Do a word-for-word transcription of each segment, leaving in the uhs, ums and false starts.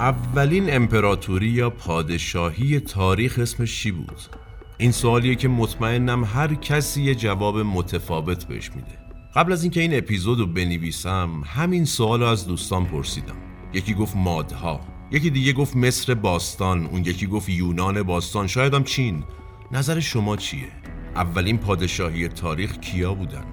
اولین امپراتوری یا پادشاهی تاریخ اسمش چی بود؟ این سوالیه که مطمئنم هر کسی یه جواب متفاوت بهش میده. قبل از اینکه این اپیزودو بنویسم همین سوالو از دوستان پرسیدم. یکی گفت مادها، یکی دیگه گفت مصر باستان، اون یکی گفت یونان باستان، شاید هم چین. نظر شما چیه؟ اولین پادشاهی تاریخ کیا بودن؟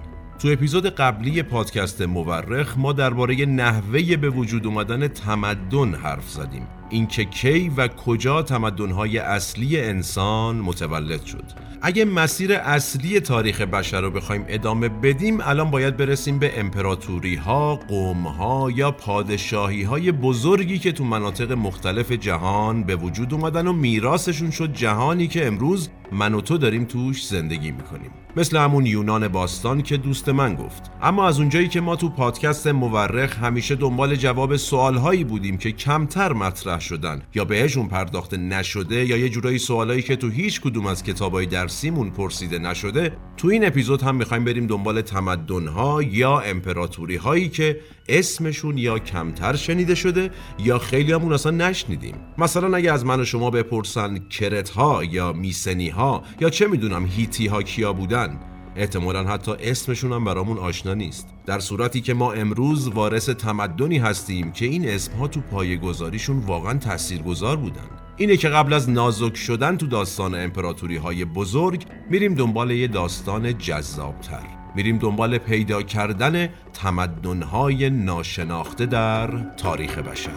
تو اپیزود قبلی پادکست مورخ ما درباره نحوه به وجود اومدن تمدن حرف زدیم. اینکه کی و کجا تمدن‌های اصلی انسان متولد شد. اگه مسیر اصلی تاریخ بشر رو بخوایم ادامه بدیم الان باید برسیم به امپراتوری‌ها، قوم‌ها یا پادشاهی‌های بزرگی که تو مناطق مختلف جهان به وجود اومدن و میراثشون شد جهانی که امروز من و تو داریم توش زندگی میکنیم، مثل همون یونان باستان که دوست من گفت. اما از اونجایی که ما تو پادکست مورخ همیشه دنبال جواب سوالهایی بودیم که کمتر مطرح شدن یا بهشون پرداخته نشده یا یه جورایی سوالایی که تو هیچ کدوم از کتابای درسیمون پرسیده نشده، تو این اپیزود هم میخوایم بریم دنبال تمدن‌ها یا امپراتوری‌هایی که اسمشون یا کمتر شنیده شده یا خیلیامون اصلا نشنیدیم. مثلا اگه از من و شما بپرسن کرت‌ها یا میسنی ها یا چه میدونم هیتی ها کیا بودن، احتمالاً حتی اسمشون هم برامون آشنا نیست، در صورتی که ما امروز وارث تمدنی هستیم که این اسمها تو پایه‌گذاریشون واقعاً تاثیرگذار بودن. اینه که قبل از نازک شدن تو داستان امپراتوری های بزرگ میریم دنبال یه داستان جذابتر، میریم دنبال پیدا کردن تمدن های ناشناخته در تاریخ بشر.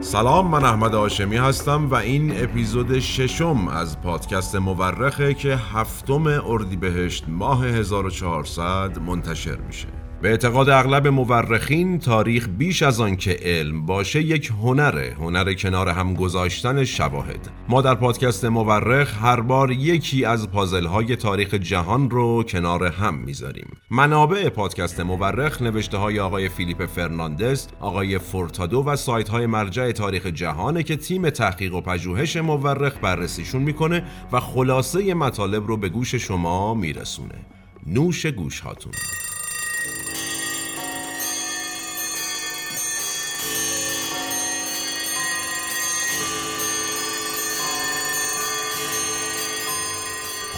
سلام، من احمد هاشمی هستم و این اپیزود ششم از پادکست مورخه که هفتم اردیبهشت ماه هزار و چهارصد منتشر میشه. به اعتقاد اغلب مورخین تاریخ بیش از آن که علم باشه یک هنره، هنر کنار هم گذاشتن شواهد. ما در پادکست مورخ هر بار یکی از پازل‌های تاریخ جهان رو کنار هم میذاریم. منابع پادکست مورخ نوشته‌های آقای فیلیپ فرناندس، آقای فورتادو و سایت‌های مرجع تاریخ جهانه که تیم تحقیق و پژوهش مورخ بررسیشون میکنه و خلاصه مطالب رو به گوش شما میرسونه. نوش گوش هاتون.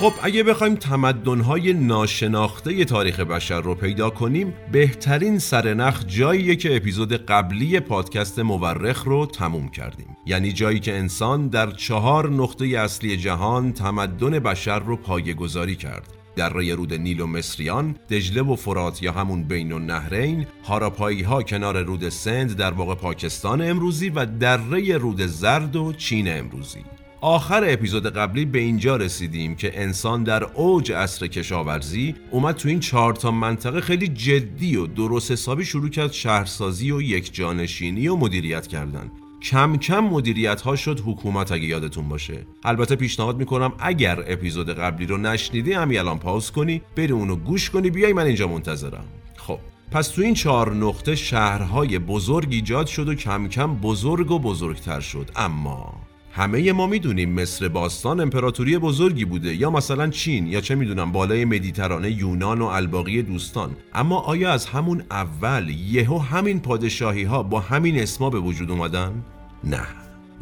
خب اگه بخوایم تمدن‌های ناشناخته تاریخ بشر رو پیدا کنیم، بهترین سرنخ جاییه که اپیزود قبلی پادکست مورخ رو تموم کردیم، یعنی جایی که انسان در چهار نقطه اصلی جهان تمدن بشر رو پایه‌گذاری کرد: دره رود نیل و مصریان، دجله و فرات یا همون بین النهرین، هاراپایی ها کنار رود سند در واقع پاکستان امروزی و دره رود زرد و چین امروزی. آخر اپیزود قبلی به اینجا رسیدیم که انسان در اوج عصر کشاورزی اومد تو این چهار تا منطقه خیلی جدی و درست حسابی شروع کرد شهرسازی و یک جانشینی و مدیریت کردن. کم کم مدیریت ها شد حکومت اگه یادتون باشه. البته پیشنهاد میکنم اگر اپیزود قبلی رو نشنیدی همین الان پاوز کنی، بری اونو گوش کنی، بیای من اینجا منتظرم. خب پس تو این چهار نقطه شهرهای بزرگ ایجاد شد و کم کم بزرگ و بزرگتر شد. اما همه ما میدونیم مصر باستان امپراتوری بزرگی بوده، یا مثلا چین، یا چه میدونم بالای مدیترانه یونان و الباقی دوستان. اما آیا از همون اول یهو همین پادشاهی ها با همین اسما به وجود اومدن؟ نه،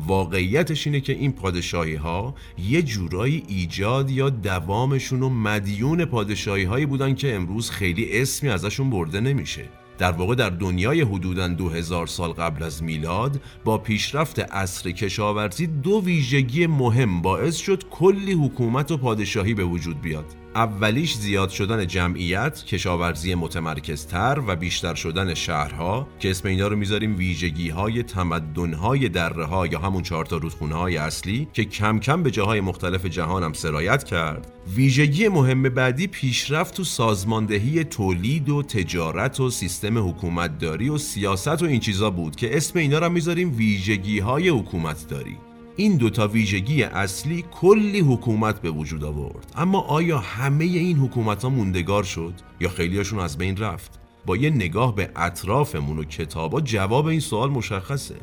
واقعیتش اینه که این پادشاهی ها یه جورایی ایجاد یا دوامشون و مدیون پادشاهی هایی بودن که امروز خیلی اسمی ازشون برده نمیشه. در واقع در دنیای حدوداً دو هزار سال قبل از میلاد با پیشرفت عصر کشاورزی دو ویژگی مهم باعث شد کلی حکومت و پادشاهی به وجود بیاد. اولیش زیاد شدن جمعیت، کشاورزی متمرکزتر و بیشتر شدن شهرها که اسم اینا رو میذاریم ویژگی‌های تمدن‌های دره‌ها یا همون چهار تا رودخونه‌های اصلی که کم کم به جاهای مختلف جهان هم سرایت کرد. ویژگی مهم بعدی پیشرفت تو سازماندهی تولید و تجارت و سیستم حکومتداری و سیاست و این چیزا بود که اسم اینا رو میذاریم ویژگی‌های حکومتداری. این دوتا ویژگی اصلی کلی حکومت به وجود آورد. اما آیا همه این حکومت ها موندگار شد یا خیلیاشون از بین رفت؟ با یه نگاه به اطرافمون و کتابا جواب این سوال مشخصه.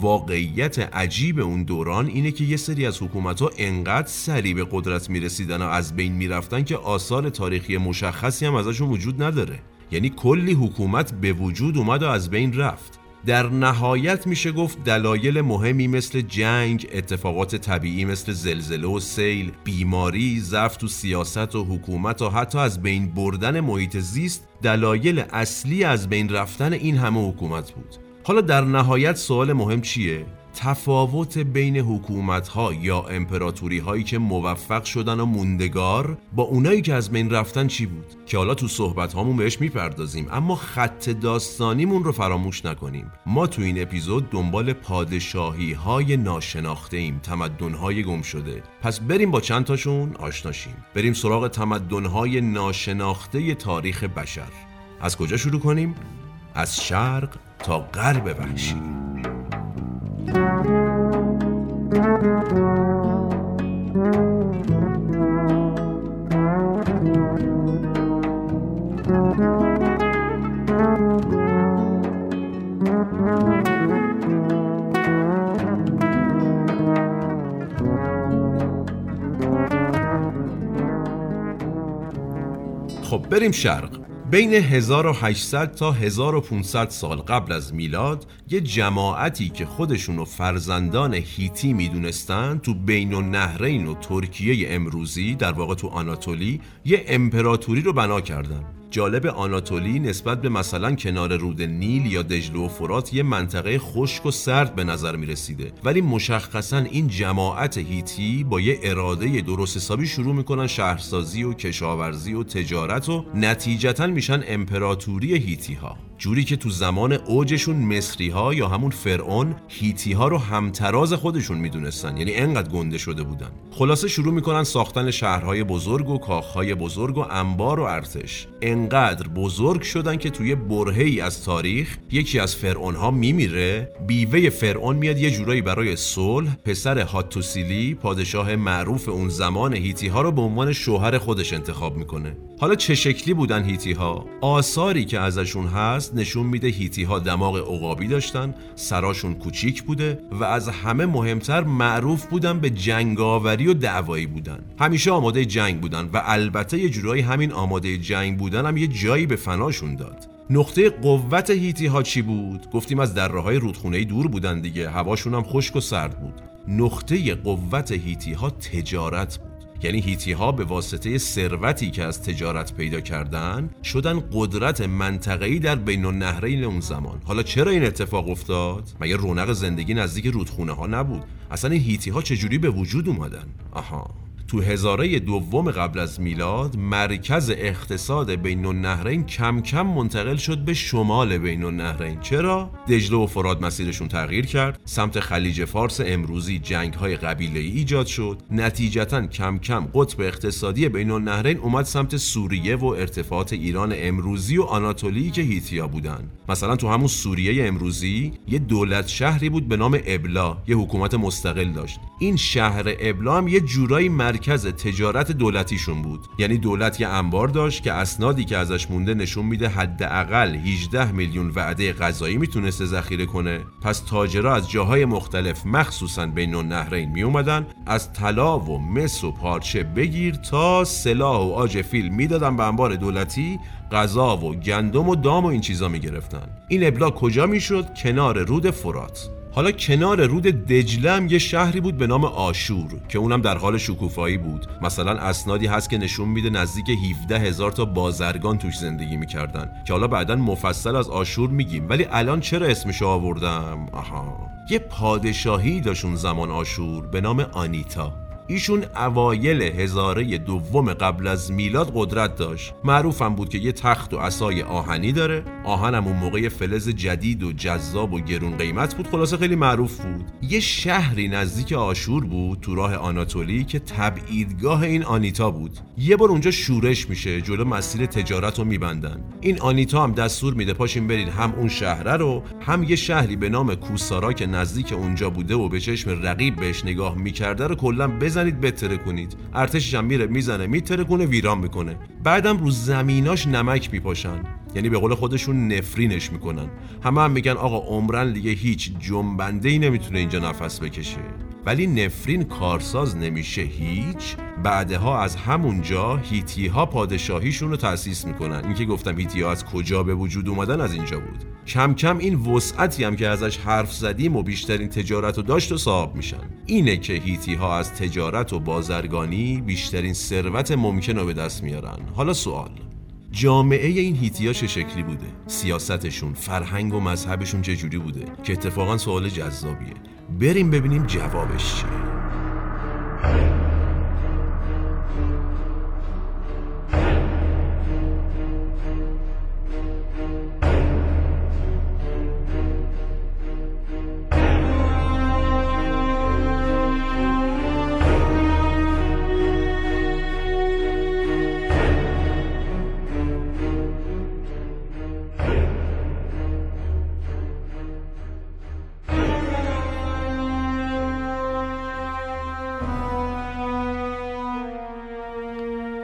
واقعیت عجیب اون دوران اینه که یه سری از حکومت‌ها انقدر سریع به قدرت میرسیدن و از بین میرفتن که آثار تاریخی مشخصی هم ازشون وجود نداره. یعنی کلی حکومت به وجود اومد و از بین رفت. در نهایت میشه گفت دلایل مهمی مثل جنگ، اتفاقات طبیعی مثل زلزله و سیل، بیماری، ضعف تو سیاست و حکومت و حتی از بین بردن محیط زیست دلایل اصلی از بین رفتن این همه حکومت بود. حالا در نهایت سوال مهم چیه؟ تفاوت بین حکومت‌ها یا امپراتوری‌هایی که موفق شدن و موندگار با اونایی که از بین رفتن چی بود؟ که حالا تو صحبت‌هامون بهش میپردازیم، اما خط داستانیمون رو فراموش نکنیم. ما تو این اپیزود دنبال پادشاهی‌های ناشناخته ایم، تمدن‌های گم شده. پس بریم با چند تاشون آشنا شیم. بریم سراغ تمدن‌های ناشناخته تاریخ بشر. از کجا شروع کنیم؟ از شرق تا غرب وحشی. خب بریم شرق. بین هزار و هشتصد تا هزار و پانصد سال قبل از میلاد یه جماعتی که خودشون رو فرزندان هیتی میدونستن تو بین النهرین و ترکیه امروزی، در واقع تو آناتولی، یه امپراتوری رو بنا کردن. جالب آناتولی نسبت به مثلا کنار رود نیل یا دجله و فرات یه منطقه خشک و سرد به نظر می رسیده، ولی مشخصا این جماعت هیتی با یه اراده درست حسابی شروع میکنن شهرسازی و کشاورزی و تجارت و نتیجتا میشن امپراتوری هیتی ها، جوری که تو زمان اوجشون مصری ها یا همون فرعون هیتی ها رو همتراز خودشون میدونستن، یعنی انقدر گنده شده بودن. خلاصه شروع میکنن ساختن شهرهای بزرگ و کاخهای بزرگ و انبار و ارتش. انقدر بزرگ شدن که توی برهه‌ای از تاریخ یکی از فرعونها میمیره، بیوه فرعون میاد یه جورایی برای صلح پسر هاتوسیلی، پادشاه معروف اون زمان هیتی ها رو به عنوان شوهر خودش انتخاب میکنه. حالا چه شکلی بودن هیتی ها؟ آثاری که ازشون هست نشون میده هیتی ها دماغ عقابی داشتن، سراشون کوچیک بوده و از همه مهمتر معروف بودن به جنگاوری و دعوایی بودن. همیشه آماده جنگ بودن و البته یه جورایی همین آماده جنگ بودن هم یه جایی به فناشون داد. نقطه قوت هیتی ها چی بود؟ گفتیم از دره‌های رودخونه‌ای دور بودن دیگه، هواشون هم خشک و سرد بود. نقطه قوت هیتی ها تجارت بود. یعنی هیتی ها به واسطه ثروتی که از تجارت پیدا کردن شدن قدرت منطقه‌ای در بین النهرین اون زمان. حالا چرا این اتفاق افتاد؟ مگه رونق زندگی نزدیک رودخونه ها نبود؟ اصلا این هیتی ها چجوری به وجود اومدن؟ آها، تو هزاره دوم قبل از میلاد مرکز اقتصاد بین النهرین کم کم منتقل شد به شمال بین النهرین. چرا؟ دجله و فرات مسیرشون تغییر کرد، سمت خلیج فارس امروزی جنگ‌های قبیله‌ای ایجاد شد، نتیجتاً کم کم قطب اقتصادی بین النهرین اومد سمت سوریه و ارتفاعات ایران امروزی و آناتولی که هیتیا بودن. مثلا تو همون سوریه امروزی یه دولت شهری بود به نام ابلا، یه حکومت مستقل داشت. این شهر ابلا هم یه جورایی مرکز تجارت دولتیشون بود. یعنی دولت یه انبار داشت که اسنادی که ازش مونده نشون میده حداقل هجده میلیون وعده غذایی میتونسته ذخیره کنه. پس تاجرها از جاهای مختلف مخصوصاً بین النهرین می اومدن، از طلا و مس و پارچه بگیر تا سلاح و عاج فیل میدادن به انبار دولتی، غذا و گندم و دام و این چیزا میگرفتن. این ابلا کجا میشد؟ کنار رود فرات. حالا کنار رود دجله هم یه شهری بود به نام آشور که اونم در حال شکوفایی بود. مثلا اسنادی هست که نشون میده نزدیک هفده هزار تا بازرگان توش زندگی میکردن که حالا بعداً مفصل از آشور میگیم، ولی الان چرا اسمش آوردم؟ آها، یه پادشاهی داشون زمان آشور به نام آنیتا. ایشون اوایل هزاره دوم قبل از میلاد قدرت داشت. معروفم بود که یه تخت و عصای آهنی داره. آهنم اون موقع فلز جدید و جذاب و گرون قیمت بود، خلاصه خیلی معروف بود. یه شهری نزدیک آشور بود تو راه آناتولی که تبعیدگاه این آنیتا بود. یه بار اونجا شورش میشه، جلو مسیر تجارت رو میبندن. این آنیتا هم دستور میده پاشین برید هم اون شهره رو، هم یه شهری به نام کوسارا که نزدیک اونجا بوده و به چشم رقیب بهش نگاه میکرده رو کلا زنید بتره کنید. ارتشش هم میره میزنه میتره کنه، ویران میکنه. بعدم رو زمیناش نمک میپاشن. یعنی به قول خودشون نفرینش میکنن. همه هم میگن آقا عمرن دیگه هیچ جنبنده‌ای نمیتونه اینجا نفس بکشه. ولی نفرین کارساز نمیشه هیچ. بعدها از همونجا هیتی‌ها پادشاهیشون رو تأسیس میکنن. این که گفتم هیتی‌ها از کجا به وجود اومدن از اینجا بود. کم کم این وسعتی هم که ازش حرف زدیم و بیشترین تجارت رو داشت و صاحب میشن. اینه که هیتی‌ها از تجارت و بازرگانی بیشترین ثروت ممکن رو به دست میارن. حالا سوال، جامعه این هیتی‌ها چه شکلی بوده؟ سیاستشون، فرهنگ و مذهبشون چه جوری بوده؟ که اتفاقا سوال جذابیه. بریم ببینیم جوابش چیه.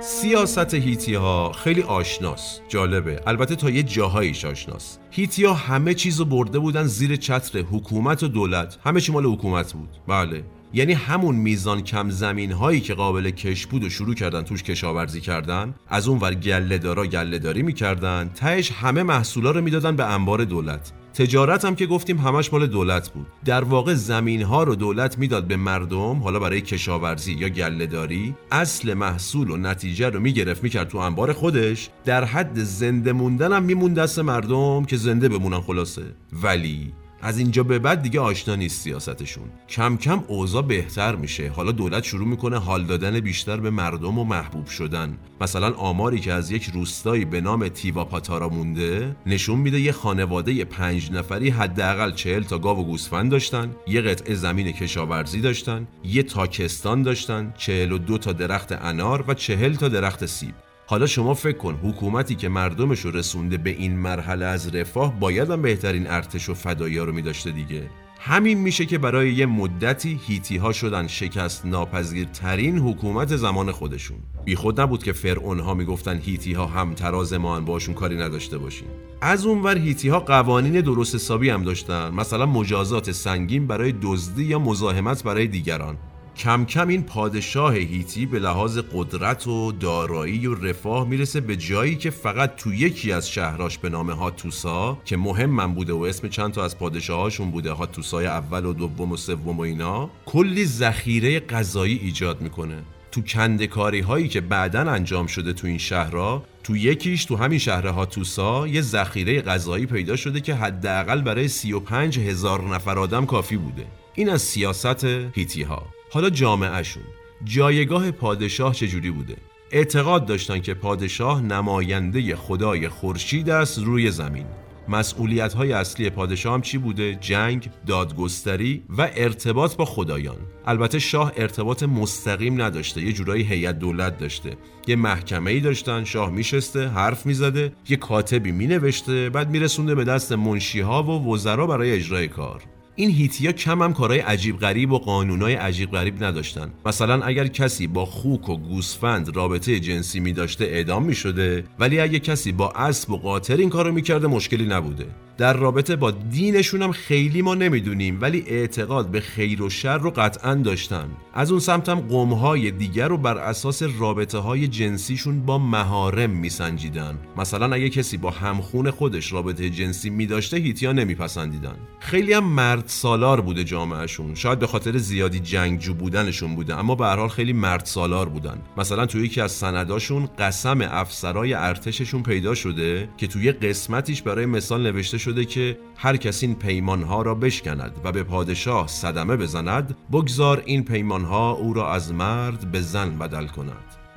سیاست هیتی‌ها خیلی آشناست، جالبه، البته تا یه جاهایش آشناست. هیتی‌ها همه چیزو برده بودن زیر چتر حکومت و دولت، همه چی مال حکومت بود. بله، یعنی همون میزان کم زمین هایی که قابل کش بود و شروع کردن توش کشاورزی کردن، از اون ور گله‌دارا گله‌داری می‌کردن، تهش همه محصولا رو میدادن به انبار دولت. تجارت هم که گفتیم همش مال دولت بود. در واقع زمین ها رو دولت میداد به مردم، حالا برای کشاورزی یا گله‌داری. اصل محصول و نتیجه رو میگرفت میکرد تو انبار خودش، در حد زنده موندن هم میموند دست مردم که زنده بمونن خلاصه. ولی از اینجا به بعد دیگه آشنا نیست سیاستشون. کم کم اوضاع بهتر میشه. حالا دولت شروع میکنه حال دادن بیشتر به مردم و محبوب شدن. مثلا آماری که از یک روستایی به نام تیواپاتارا مونده نشون میده یه خانواده پنج نفری حداقل چهل تا گاو و گوسفند داشتن، یه قطعه زمین کشاورزی داشتن، یه تاکستان داشتن، چهل و دو تا درخت انار و چهل تا درخت سیب. حالا شما فکر کن حکومتی که مردمش رو رسونده به این مرحله از رفاه باید هم بهترین ارتش و فدایا رو می‌داشته دیگه. همین میشه که برای یه مدتی هیتی‌ها شدن شکست ناپذیرترین حکومت زمان خودشون. بی خود نبود که فرعون‌ها میگفتن هیتی‌ها همتراز ما ان، باشون کاری نداشته باشین. از اونور هیتی‌ها قوانین درست حسابی هم داشتن، مثلا مجازات سنگین برای دزدی یا مزاحمت برای دیگران. کم کم این پادشاه هیتی به لحاظ قدرت و دارایی و رفاه میرسه به جایی که فقط تو یکی از شهراش به نام هاتوسا که مهمم بوده و اسم چند تا از پادشاهاشون بوده، هاتوسای اول و دوم و سوم و اینا، کلی ذخیره غذایی ایجاد میکنه. تو کندکاری هایی که بعداً انجام شده تو این شهرها، تو یکیش تو همین شهر هاتوسا یه ذخیره غذایی پیدا شده که حداقل برای سی و پنج هزار نفر آدم کافی بوده. این از سیاست هیتی‌ها. حالا جامعهشون، جایگاه پادشاه چجوری بوده؟ اعتقاد داشتن که پادشاه نماینده خدای خورشید است روی زمین. مسئولیت‌های اصلی پادشاه هم چی بوده؟ جنگ، دادگستری و ارتباط با خدایان. البته شاه ارتباط مستقیم نداشته، یه جورایی هیئت دولت داشته. یه محکمه‌ای داشتن، شاه میشسته، حرف میزده، یه کاتبی مینوشته، بعد میرسونده به دست منشی‌ها و وزرا برای اجرای کار. این هیتی‌ها کم هم کارهای عجیب غریب و قانونای عجیب غریب نداشتن. مثلا اگر کسی با خوک و گوسفند رابطه جنسی می داشته اعدام می شده، ولی اگر کسی با اسب و قاطر این کارو می کرده مشکلی نبوده. در رابطه با دینشون هم خیلی ما نمیدونیم، ولی اعتقاد به خیر و شر رو قطعاً داشتن. از اون سمت هم قوم‌های دیگر رو بر اساس رابطه‌های جنسیشون با محارم میسنجیدن. مثلا اگه کسی با همخون خودش رابطه جنسی می‌داشته هیتی‌ها نمیپسندیدن. خیلی هم مرد سالار بوده جامعهشون. شاید به خاطر زیادی جنگجو بودنشون بوده، اما به هر حال خیلی مرد سالار بودن. مثلا توی یکی از سنداشون قسم افسرای ارتششون پیدا شده که توی قسمتیش برای مثال نوشته شده که هر کس این پیمانها را بشکند و به پادشاه صدمه بزند، بگذار این پیمانها او را از مرد به زن بدل کند.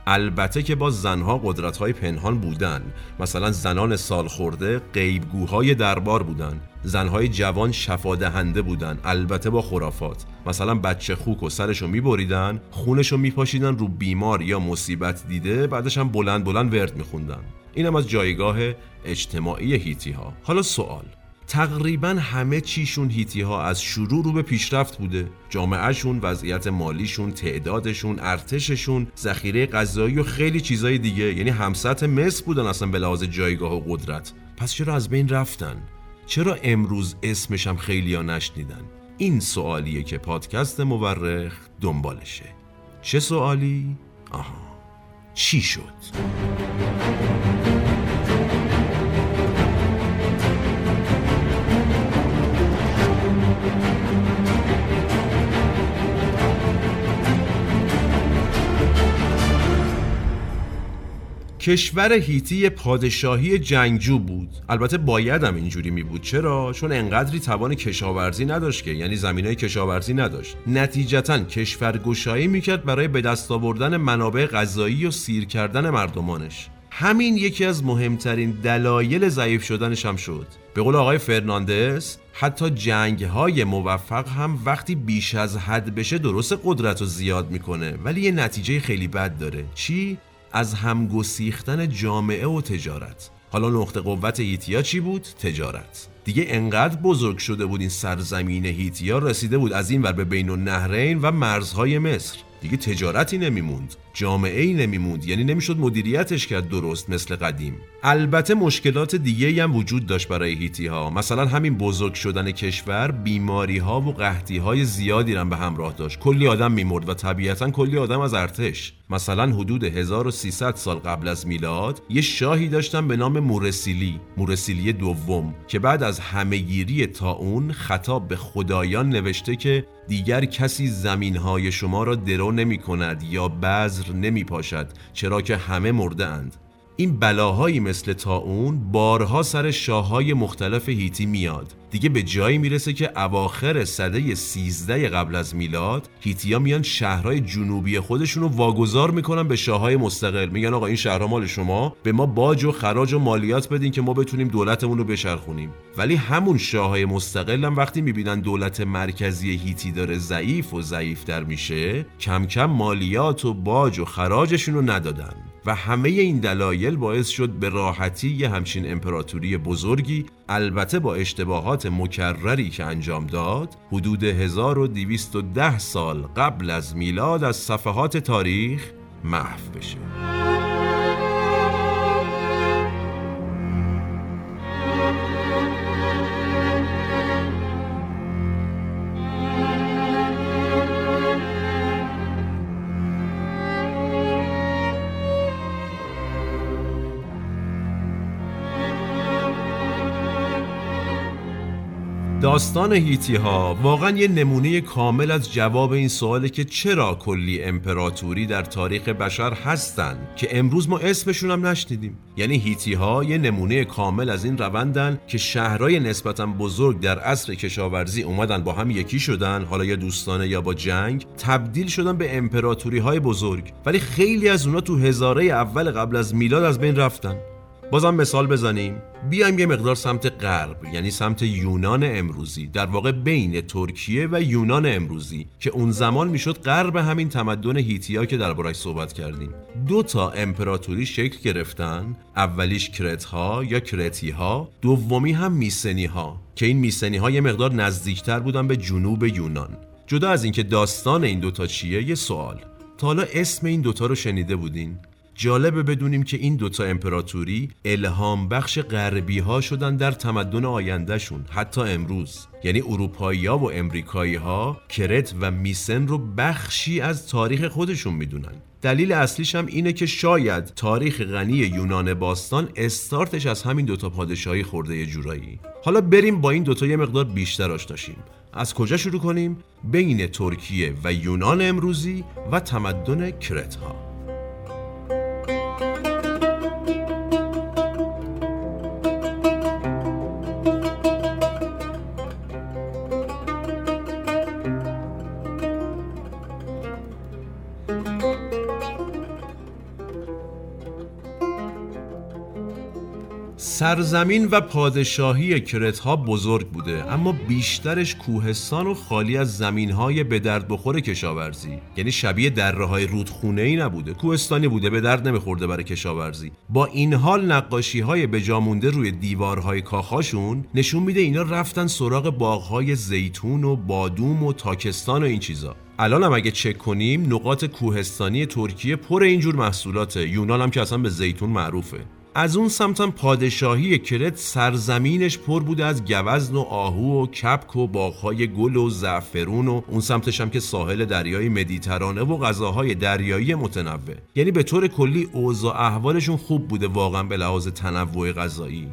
البته که باز زنها قدرت‌های پنهان بودن. مثلا زنان سالخورده غیبگوهای دربار بودن، زنهای جوان شفادهنده بودن، البته با خرافات. مثلا بچه خوک و سرشو میبریدن، خونشو میپاشیدن رو بیمار یا مصیبت دیده، بعدش هم بلند بلند ورد میخوندن. اینم از جایگاه اجتماعی هیتی‌ها. حالا سوال، تقریبا همه چیشون هیتی‌ها از شروع رو به پیشرفت بوده. جامعهشون، وضعیت مالیشون، تعدادشون، ارتششون، ذخیره غذایی و خیلی چیزای دیگه. یعنی همسطح مصر بودن اصلا به لحاظ جایگاه و قدرت. پس چرا از بین رفتن؟ چرا امروز اسمش هم خیلیا نشنیدن؟ این سوالیه که پادکست مورخ دنبالشه. چه سوالی؟ آها، چی شد؟ کشور هیتی پادشاهی جنگجو بود. البته باید هم اینجوری می بود. چرا؟ چون انقدری توان کشاورزی نداشت که، یعنی زمینای کشاورزی نداشت. نتیجتاً کشور گشایی می کرد برای به دست آوردن منابع غذایی و سیر کردن مردمانش. همین یکی از مهمترین دلایل ضعیف شدنش هم شد. به قول آقای فرناندس، حتی جنگ‌های موفق هم وقتی بیش از حد بشه درست قدرت رو زیاد می‌کنه، ولی یه نتیجه خیلی بد داره. چی؟ از همگسیختن جامعه و تجارت. حالا نقطه قوت هیتیا چی بود؟ تجارت. دیگه انقدر بزرگ شده بود این سرزمین هیتیا، رسیده بود از این ور به بین النهرین و مرزهای مصر. دیگه تجارتی نمیموند، جامعه‌ای نمیموند، یعنی نمیشد مدیریتش کرد درست مثل قدیم. البته مشکلات دیگه‌ای هم وجود داشت برای هیتی‌ها. مثلا همین بزرگ شدن کشور، بیماری‌ها و قحطی‌های زیادی را به همراه داشت. کلی آدم می‌مرد و طبیعتاً کلی آدم از ارتش. مثلا حدود هزار و سیصد سال قبل از میلاد یه شاهی داشتن به نام مورسیلی، مورسیلی دوم، که بعد از همه‌گیری طاعون خطاب به خدایان نوشته که دیگر کسی زمین‌های شما را درو نمی‌کند یا بذر نمی پاشد، چرا که همه مرده اند. این بلاهایی مثل طاعون بارها سر شاههای مختلف هیتی میاد. دیگه به جایی میرسه که اواخر سده سیزده قبل از میلاد هیتیا میان شهرهای جنوبی خودشون رو واگذار میکنن به شاههای مستقل. میگن آقا این شهرها مال شما، به ما باج و خراج و مالیات بدین که ما بتونیم دولتمون رو بچرخونیم. ولی همون شاههای مستقل هم وقتی میبینن دولت مرکزی هیتی داره ضعیف و ضعیف‌تر میشه، کم کم مالیات و باج و خراجشون رو ندادن. و همه این دلایل باعث شد به راحتی یه همچین امپراتوری بزرگی، البته با اشتباهات مکرری که انجام داد، حدود هزار و دویست و ده سال قبل از میلاد از صفحات تاریخ محو بشه. داستان هیتی‌ها واقعاً یه نمونه کامل از جواب این سواله که چرا کلی امپراتوری در تاریخ بشر هستن که امروز ما اسمشون هم نشنیدیم. یعنی هیتی‌ها یه نمونه کامل از این روندن که شهرهای نسبتاً بزرگ در عصر کشاورزی اومدن با هم یکی شدن، حالا یا دوستانه یا با جنگ تبدیل شدن به امپراتوری‌های بزرگ، ولی خیلی از اونا تو هزاره اول قبل از میلاد از بین رفتن. بازم مثال بزنیم، بیایم یه مقدار سمت غرب، یعنی سمت یونان امروزی، در واقع بین ترکیه و یونان امروزی که اون زمان میشد غرب همین تمدن هیتیا که درباره‌اش صحبت کردیم. دو تا امپراتوری شکل گرفتن، اولیش کرت‌ها یا کرتی‌ها، دومی هم میسنی‌ها که این میسنی‌ها یه مقدار نزدیکتر بودن به جنوب یونان. جدا از اینکه داستان این دوتا چیه، یه سوال، تا حالا اسم این دوتا رو شنیده بودین؟ جالبه بدونیم که این دوتا امپراتوری الهام بخش غربی ها شدن در تمدن آیندهشون، حتی امروز. یعنی اروپایی ها و امریکایی ها کرت و میسن رو بخشی از تاریخ خودشون میدونن. دلیل اصلیش هم اینه که شاید تاریخ غنی یونان باستان استارتش از همین دوتا پادشاهی خورده یه جورایی. حالا بریم با این دوتا یه مقدار بیشتر آشنا شیم. از کجا شروع کنیم؟ بین ترکیه و یونان امروزی و تمدن کرت ها. سرزمین و پادشاهی کرت‌ها بزرگ بوده، اما بیشترش کوهستان و خالی از زمین‌های به درد بخور کشاورزی. یعنی شبیه دره‌های رودخونه‌ای نبوده، کوهستانی بوده، به درد نمیخورده برای کشاورزی. با این حال نقاشی‌های بجامونده روی دیوارهای کاخاشون نشون میده اینا رفتن سراغ باغ‌های زیتون و بادوم و تاکستان و این چیزا. الان هم اگه چک کنیم نقاط کوهستانی ترکیه پر اینجور محصولاته، یونان هم که اصلا به زیتون معروفه. از اون سمتم پادشاهی کرت سرزمینش پر بود از گوزن و آهو و کپک و باغ‌های گل و زعفرون و اون سمتش هم که ساحل دریای مدیترانه و غذاهای دریایی متنوع. یعنی به طور کلی اوضاع احوالشون خوب بوده واقعا به لحاظ تنوع غذایی.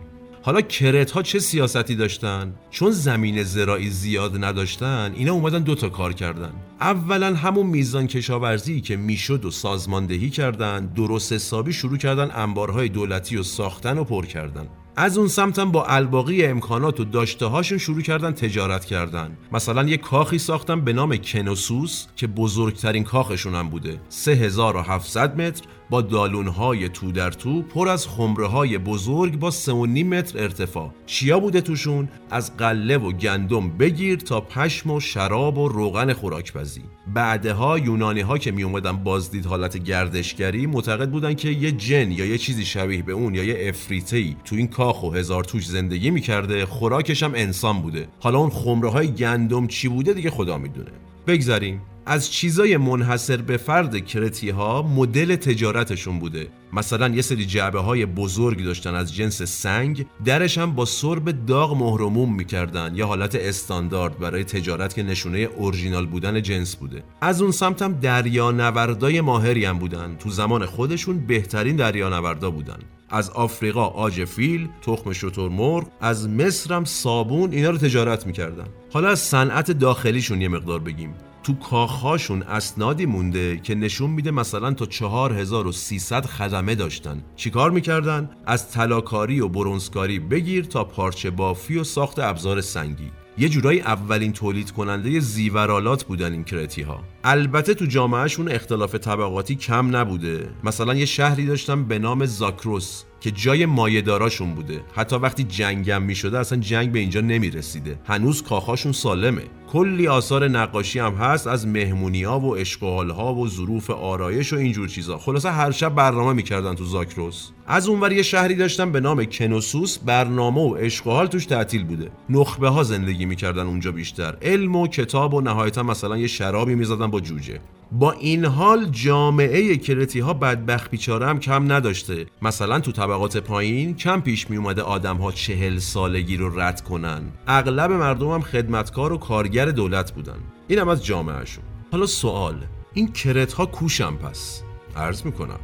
حالا کرت‌ها چه سیاستی داشتن؟ چون زمین زراعی زیاد نداشتن، اینا اومدن دوتا کار کردن. اولا همون میزان کشاورزی که میشد و سازماندهی کردن، درست حسابی شروع کردن انبارهای دولتی رو ساختن و پر کردن. از اون سمتم با الباقی امکانات و داشته‌هاشون شروع کردن تجارت کردن. مثلا یه کاخی ساختن به نام کنوسوس که بزرگترین کاخشون هم بوده، سه هزار و هفتصد متر با دالون‌های تو در تو پر از خمره‌های بزرگ با سه و نیم متر ارتفاع. چیا بوده توشون؟ از غله و گندم بگیر تا پشم و شراب و روغن خوراک‌پزی. بعدها یونانی‌ها که میومدن بازدید حالت گردشگری، معتقد بودن که یه جن یا یه چیزی شبیه به اون یا یه افریتی تو این کاخ و هزار توش زندگی می‌کرده، خوراکش هم انسان بوده. حالا اون خمره‌های گندم چی بوده دیگه خدا میدونه. بگذاریم. از چیزای منحصر به فرد کرتی‌ها مدل تجارتشون بوده. مثلا یه سری جعبه‌های بزرگ داشتن از جنس سنگ، درش هم با سرب داغ مهر و موم می‌کردن، یه حالت استاندارد برای تجارت که نشونه اورجینال بودن جنس بوده. از اون سمت هم دریانوردای ماهری هم بودن، تو زمان خودشون بهترین دریانوردا بودن. از آفریقا عاج فیل، تخم شترمرغ، از مصر هم صابون، اینا رو تجارت می‌کردن. حالا از صنعت داخلیشون یه مقدار بگیم. تو کاخهاشون اسنادی مونده که نشون میده مثلا تا چهار هزار و سیصد خدمه داشتن. چیکار میکردن؟ از طلاکاری و برنزکاری بگیر تا پارچه بافی و ساخت ابزار سنگی. یه جورایی اولین تولید کننده زیورآلات بودن این کرتی ها. البته تو جامعهشون اختلاف طبقاتی کم نبوده. مثلا یه شهری داشتن به نام زاکروس که جای مایه‌داراشون بوده. حتی وقتی جنگم می‌شده اصلا جنگ به اینجا نمی‌رسیده. هنوز کاخاشون سالمه. کلی آثار نقاشی هم هست از مهمونی‌ها و اشغال‌ها و ظروف آرایش و اینجور چیزا. خلاصه هر شب برنامه می‌کردن تو زاکروس. از اونور یه شهری داشتن به نام کنوسوس، برنامه و اشغال توش تعطیل بوده. نخبه‌ها زندگی می‌کردن اونجا بیشتر. علم و کتاب و نهایتاً مثلا یه شرابی می‌زدن با جوجه. با این حال جامعه کرتی‌ها بدبخت بیچاره هم کم نداشته. مثلا تو طبقات پایین کم پیش می اومده آدم‌ها چهل سالگی رو رد کنن. اغلب مردم هم خدمتکار و کارگر دولت بودن. این هم از جامعهشون. حالا سوال، این کرت‌ها کوشن پس؟ عرض میکنم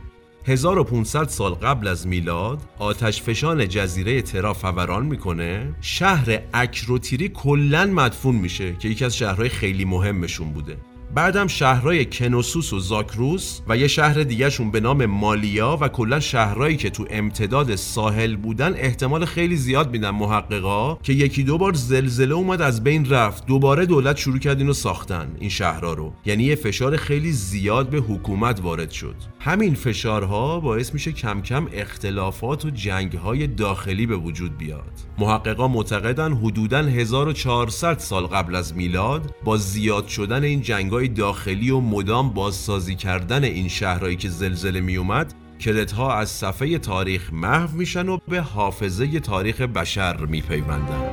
هزار و پانصد سال قبل از میلاد آتشفشان جزیره ترا فوران میکنه، شهر اکروتیری کلاً مدفون میشه که یکی از شهرهای خیلی مهمشون بوده. بعدم شهرهای کنوسوس و زاکروس و یه شهر دیگهشون به نام مالیا و کلا شهرهایی که تو امتداد ساحل بودن احتمال خیلی زیاد میدن محققا که یکی دو بار زلزله اومد از بین رفت، دوباره دولت شروع کرد اینو ساختن این شهرها رو. یعنی یه فشار خیلی زیاد به حکومت وارد شد. همین فشارها باعث میشه کم کم اختلافات و جنگهای داخلی به وجود بیاد. محققا معتقدن حدوداً هزار و چهارصد سال قبل از میلاد با زیاد شدن این جنگ داخلی و مدام بازسازی کردن این شهرهایی که زلزله می اومد، کرت‌ها از صفحه تاریخ محو میشن و به حافظه تاریخ بشر می پیوندن.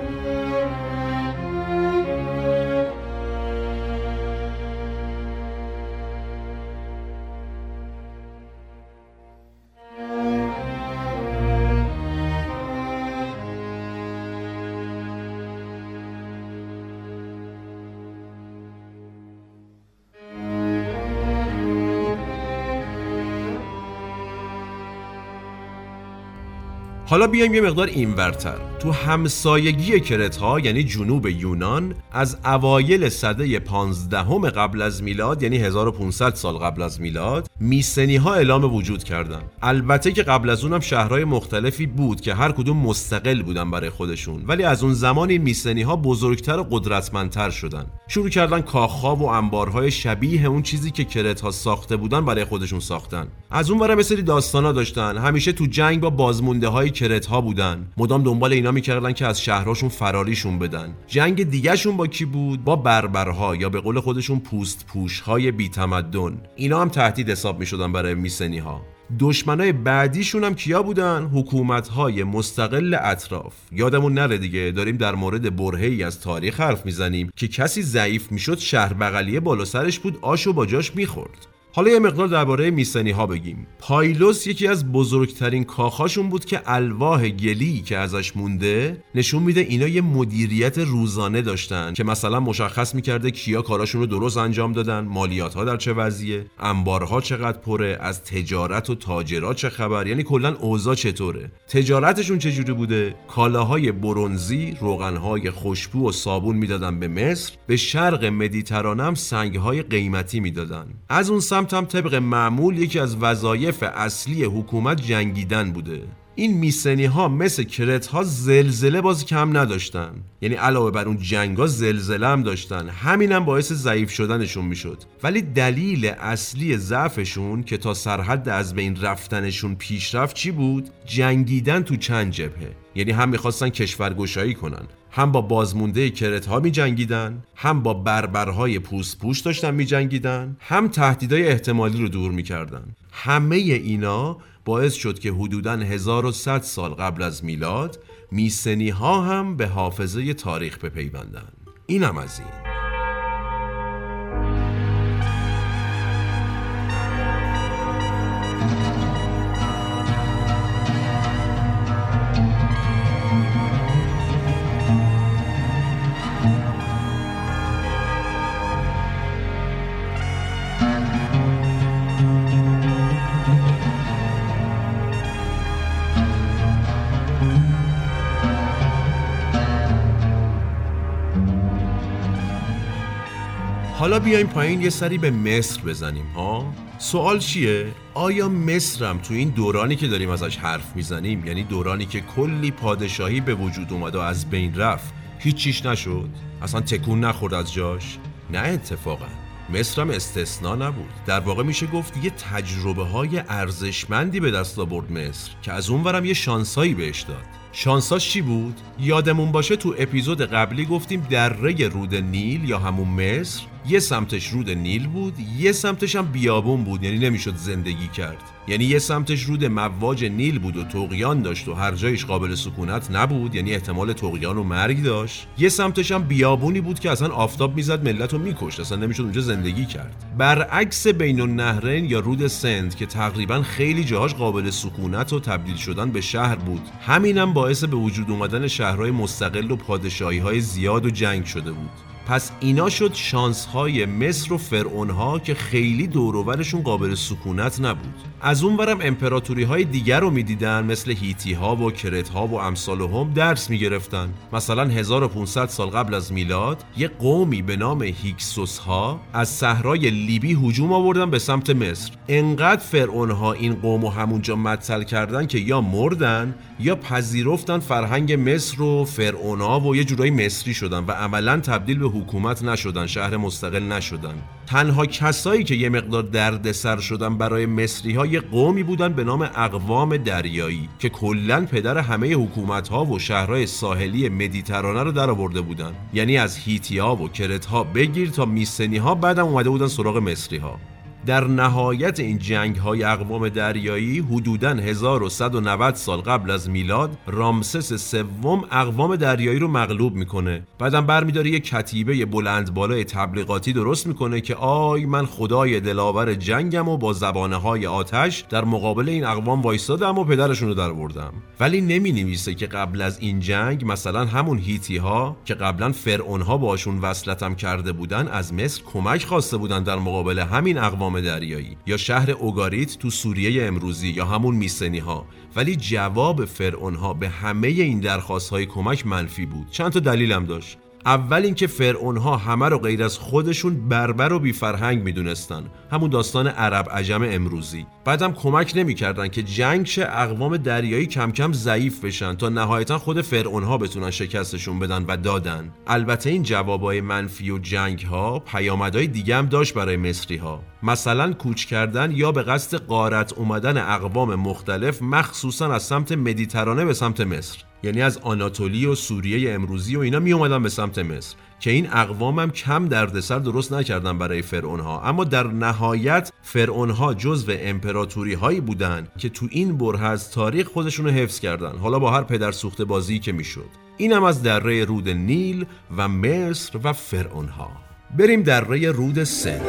حالا بیایم یه مقدار اینورتر. تو همسایگی کرت‌ها یعنی جنوب یونان از اوایل سده پانزدهم قبل از میلاد، یعنی هزار و پانصد سال قبل از میلاد، میسنی‌ها اعلام وجود کردن. البته که قبل از اونم شهرهای مختلفی بود که هر کدوم مستقل بودن برای خودشون، ولی از اون زمان این میسنی‌ها بزرگتر و قدرتمندتر شدن. شروع کردن کاخ‌ها و انبارهای شبیه اون چیزی که کرت‌ها ساخته بودن برای خودشون ساختن. از اونورم یه سری داستانا داشتن، همیشه تو جنگ با بازمونده‌های کرت‌ها بودن. مدام دنبال اینا می‌کردن که از شهرهاشون فراریشون بدن. جنگ دیگه‌شون با کی بود؟ با بربرها یا به قول خودشون پوست پوش‌های بی‌تمدن. اینا هم تهدید حساب می‌شدن برای میسنی‌ها. دشمنای بعدیشون هم کیا بودن؟ حکومت‌های مستقل اطراف. یادمون نره دیگه، داریم در مورد برهه‌ای از تاریخ حرف میزنیم که کسی ضعیف میشد شهر بغلیه بالا سرش بود، آشو با جاش می‌خورد. حالا یه مقدار درباره میسنی ها بگیم. پایلوس یکی از بزرگترین کاخاشون بود که الواح گلی که ازش مونده نشون میده اینا یه مدیریت روزانه داشتن که مثلا مشخص میکرده کیا کاراشون رو درست انجام دادن، مالیات ها در چه وضعیه، انبارها چقدر پره، از تجارت و تاجرها چه خبر، یعنی کلا اوضاع چطوره، تجارتشون چجوری بوده. کالاهای برنزی، روغنهای خوشبو و صابون میدادن به مصر، به شرق مدیترانه هم سنگهای قیمتی میدادن. از اون سمت هم طبق معمول یکی از وظایف اصلی حکومت جنگیدن بوده. این میسنی ها مثل کرت ها زلزله باز کم نداشتن، یعنی علاوه بر اون جنگ ها زلزله هم داشتن، همین هم باعث ضعیف شدنشون میشد. ولی دلیل اصلی ضعفشون که تا سرحد از بین رفتنشون پیش رفت چی بود؟ جنگیدن تو چند جبهه، یعنی هم میخواستن کشورگشایی کنن، هم با بازمونده کرت ها می جنگیدن، هم با بربرهای پوست پوش داشتن می جنگیدن، هم تهدیدهای احتمالی رو دور می کردن. همه اینا باعث شد که حدوداً هزار و صد سال قبل از میلاد میسنی ها هم به حافظه تاریخ بپیوندن. اینم از این. حالا بیایم پایین یه سری به مصر بزنیم ها. سوال چیه؟ آیا مصرم تو این دورانی که داریم ازش حرف میزنیم، یعنی دورانی که کلی پادشاهی به وجود اومد و از بین رفت، هیچیش نشد؟ اصلا تکون نخورد از جاش؟ نه اتفاقا. مصرم استثنا نبود. در واقع میشه گفت یه تجربه های ارزشمندی به دست آورد مصر که از اونورم یه شانسایی بهش داد. شانساش چی بود؟ یادمون باشه تو اپیزود قبلی گفتیم دره رود نیل یا همون مصر یه سمتش رود نیل بود، یه سمتش هم بیابون بود، یعنی نمیشد زندگی کرد. یعنی یه سمتش رود مواج نیل بود و طغیان داشت و هر جایش قابل سکونت نبود، یعنی احتمال طغیان و مرگ داشت. یه سمتش هم بیابونی بود که اصلا آفتاب میزد ملت رو میکشت، اصلا نمیشد اونجا زندگی کرد. برعکس بین النهرین یا رود سند که تقریبا خیلی جاهاش قابل سکونت و تبدیل شدن به شهر بود، همینم باعث به وجود اومدن شهرهای مستقل و پادشاهی‌های زیاد و جنگ شده بود. پس اینا شد شانس‌های مصر و فرعون‌ها که خیلی دوروبرشون قابل سکونت نبود. از اونورم امپراتوری‌های دیگر رو می‌دیدن، مثل هیتی‌ها و کرت‌ها و امثالهم درس می‌گرفتن. مثلا هزار و پانصد سال قبل از میلاد یه قومی به نام هیکسوس‌ها از صحرای لیبی هجوم آوردن به سمت مصر. انقدر فرعون‌ها این قومو همونجا متل کردن که یا مردن یا پذیرفتن فرهنگ مصر و فرعون‌ها و یه جورایی مصری شدن و عملاً تبدیل به حکومت نشدن، شهر مستقل نشدن. تنها کسایی که یه مقدار دردسر شدن برای مصری‌ها یه قومی بودن به نام اقوام دریایی که کلاً پدر همه حکومت‌ها و شهرهای ساحلی مدیترانه رو درآورده بودن، یعنی از هیتی‌ها و کرت‌ها بگیر تا میسنی‌ها، بعدم اومده بودن سراغ مصری‌ها. در نهایت این جنگ‌های اقوام دریایی حدوداً هزار و صد و نود سال قبل از میلاد رمسس سوم اقوام دریایی رو مغلوب میکنه. بعدم برمی‌داره یه کتیبه بلند بالای تبلیغاتی درست میکنه که آی من خدای دلاور جنگم و با زبانه‌های آتش در مقابل این اقوام وایسادم و پدرشون رو درآوردم. ولی نمی‌نویسه که قبل از این جنگ مثلا همون هیتی‌ها که قبلا فرعون‌ها باشون وصلتم کرده بودن از مصر کمک خواسته بودن در مقابل همین اقوام دریایی، یا شهر اوگاریت تو سوریه امروزی یا همون میسنی ها. ولی جواب فرعون ها به همه این درخواست های کمک منفی بود. چند تا دلیلم داشت. اول اینکه فرعون ها همه رو غیر از خودشون بربر و بی فرهنگ میدونستن، همون داستان عرب عجم امروزی. بعدم کمک نمیکردن که جنگ شه اقوام دریایی کم کم ضعیف بشن تا نهایتا خود فرعون ها بتونن شکستشون بدن و دادن. البته این جوابای منفی و جنگ ها پیامدهای دیگه هم داشت برای مصری ها، مثلا کوچ کردن یا به قصد غارت اومدن اقوام مختلف، مخصوصا از سمت مدیترانه به سمت مصر، یعنی از آناتولی و سوریه امروزی و اینا می اومدن به سمت مصر که این اقوام هم کم دردسر درست نکردن برای فرعون‌ها. اما در نهایت فرعون‌ها جزو امپراتوری‌هایی بودن که تو این بره از تاریخ خودشونو حفظ کردن، حالا با هر پدر سوخته بازی که میشد. اینم از دره رود نیل و مصر و فرعون‌ها. بریم دره رود سند.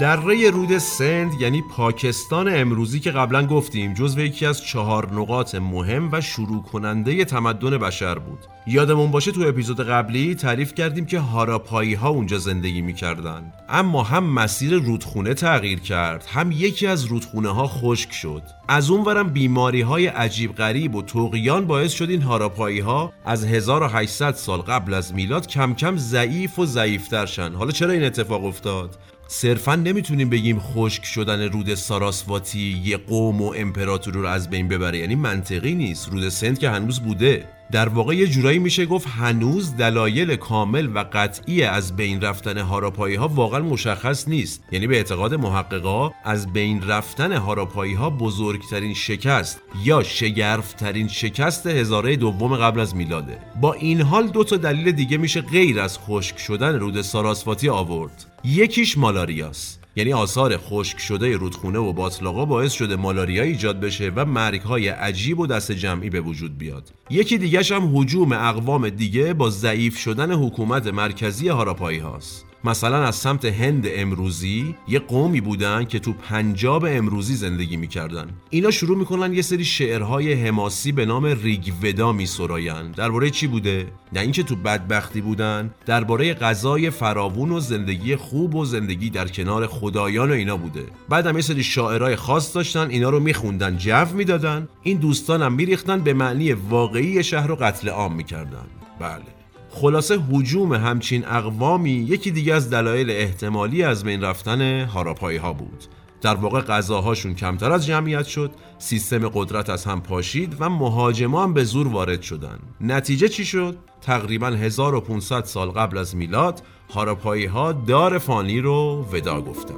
دره رود سند یعنی پاکستان امروزی که قبلا گفتیم جزو یکی از چهار نقاط مهم و شروع کننده تمدن بشر بود. یادمون باشه تو اپیزود قبلی تعریف کردیم که هاراپایی ها اونجا زندگی می‌کردن، اما هم مسیر رودخونه تغییر کرد، هم یکی از رودخونه ها خشک شد. از اونورم بیماری‌های عجیب غریب و طغیان باعث شد این هاراپایی ها از هزار و هشتصد سال قبل از میلاد کم کم ضعیف و ضعیف‌تر شدن. حالا چرا این اتفاق افتاد؟ صرفاً نمیتونیم بگیم خشک شدن رود ساراسواتی یه قوم و امپراتوری رو از بین ببره، یعنی منطقی نیست. رود سند که هنوز بوده، در واقع یه جورایی میشه گفت هنوز دلایل کامل و قطعی از بین رفتن هاراپایی ها واقعا مشخص نیست. یعنی به اعتقاد محققا از بین رفتن هاراپایی ها بزرگترین شکست یا شگرفترین شکست هزاره دوم قبل از میلاده. با این حال دو تا دلیل دیگه میشه غیر از خشک شدن رود ساراسواتی آورد. یکیش مالاریاست، یعنی آثار خشک شده رودخونه و باطلاقا باعث شده مالاریا ایجاد بشه و مرگ‌های عجیب و دست جمعی به وجود بیاد. یکی دیگه‌ش هم هجوم اقوام دیگه با ضعیف شدن حکومت مرکزی هاراپایی هاست. مثلا از سمت هند امروزی یه قومی بودن که تو پنجاب امروزی زندگی میکردن. اینا شروع میکنن یه سری شعرهای حماسی به نام ریگ ودا میسراین. درباره چی بوده؟ نه اینکه تو بدبختی بودن، درباره غذای فراوون و زندگی خوب و زندگی در کنار خدایان و اینا بوده. بعدم یه سری شاعرای خاص داشتن، اینا رو میخوندن، جو میدادن، این دوستانم میریختن، به معنی واقعی شهر رو قتل عام میکردن. بله، خلاصه هجوم همچین اقوامی یکی دیگه از دلایل احتمالی از بین رفتن هاراپایی ها بود. در واقع غذاهاشون کمتر از جمعیت شد، سیستم قدرت از هم پاشید و مهاجما هم به زور وارد شدن. نتیجه چی شد؟ تقریباً هزار و پانصد سال قبل از میلاد هاراپایی ها دار فانی رو ودا گفتن.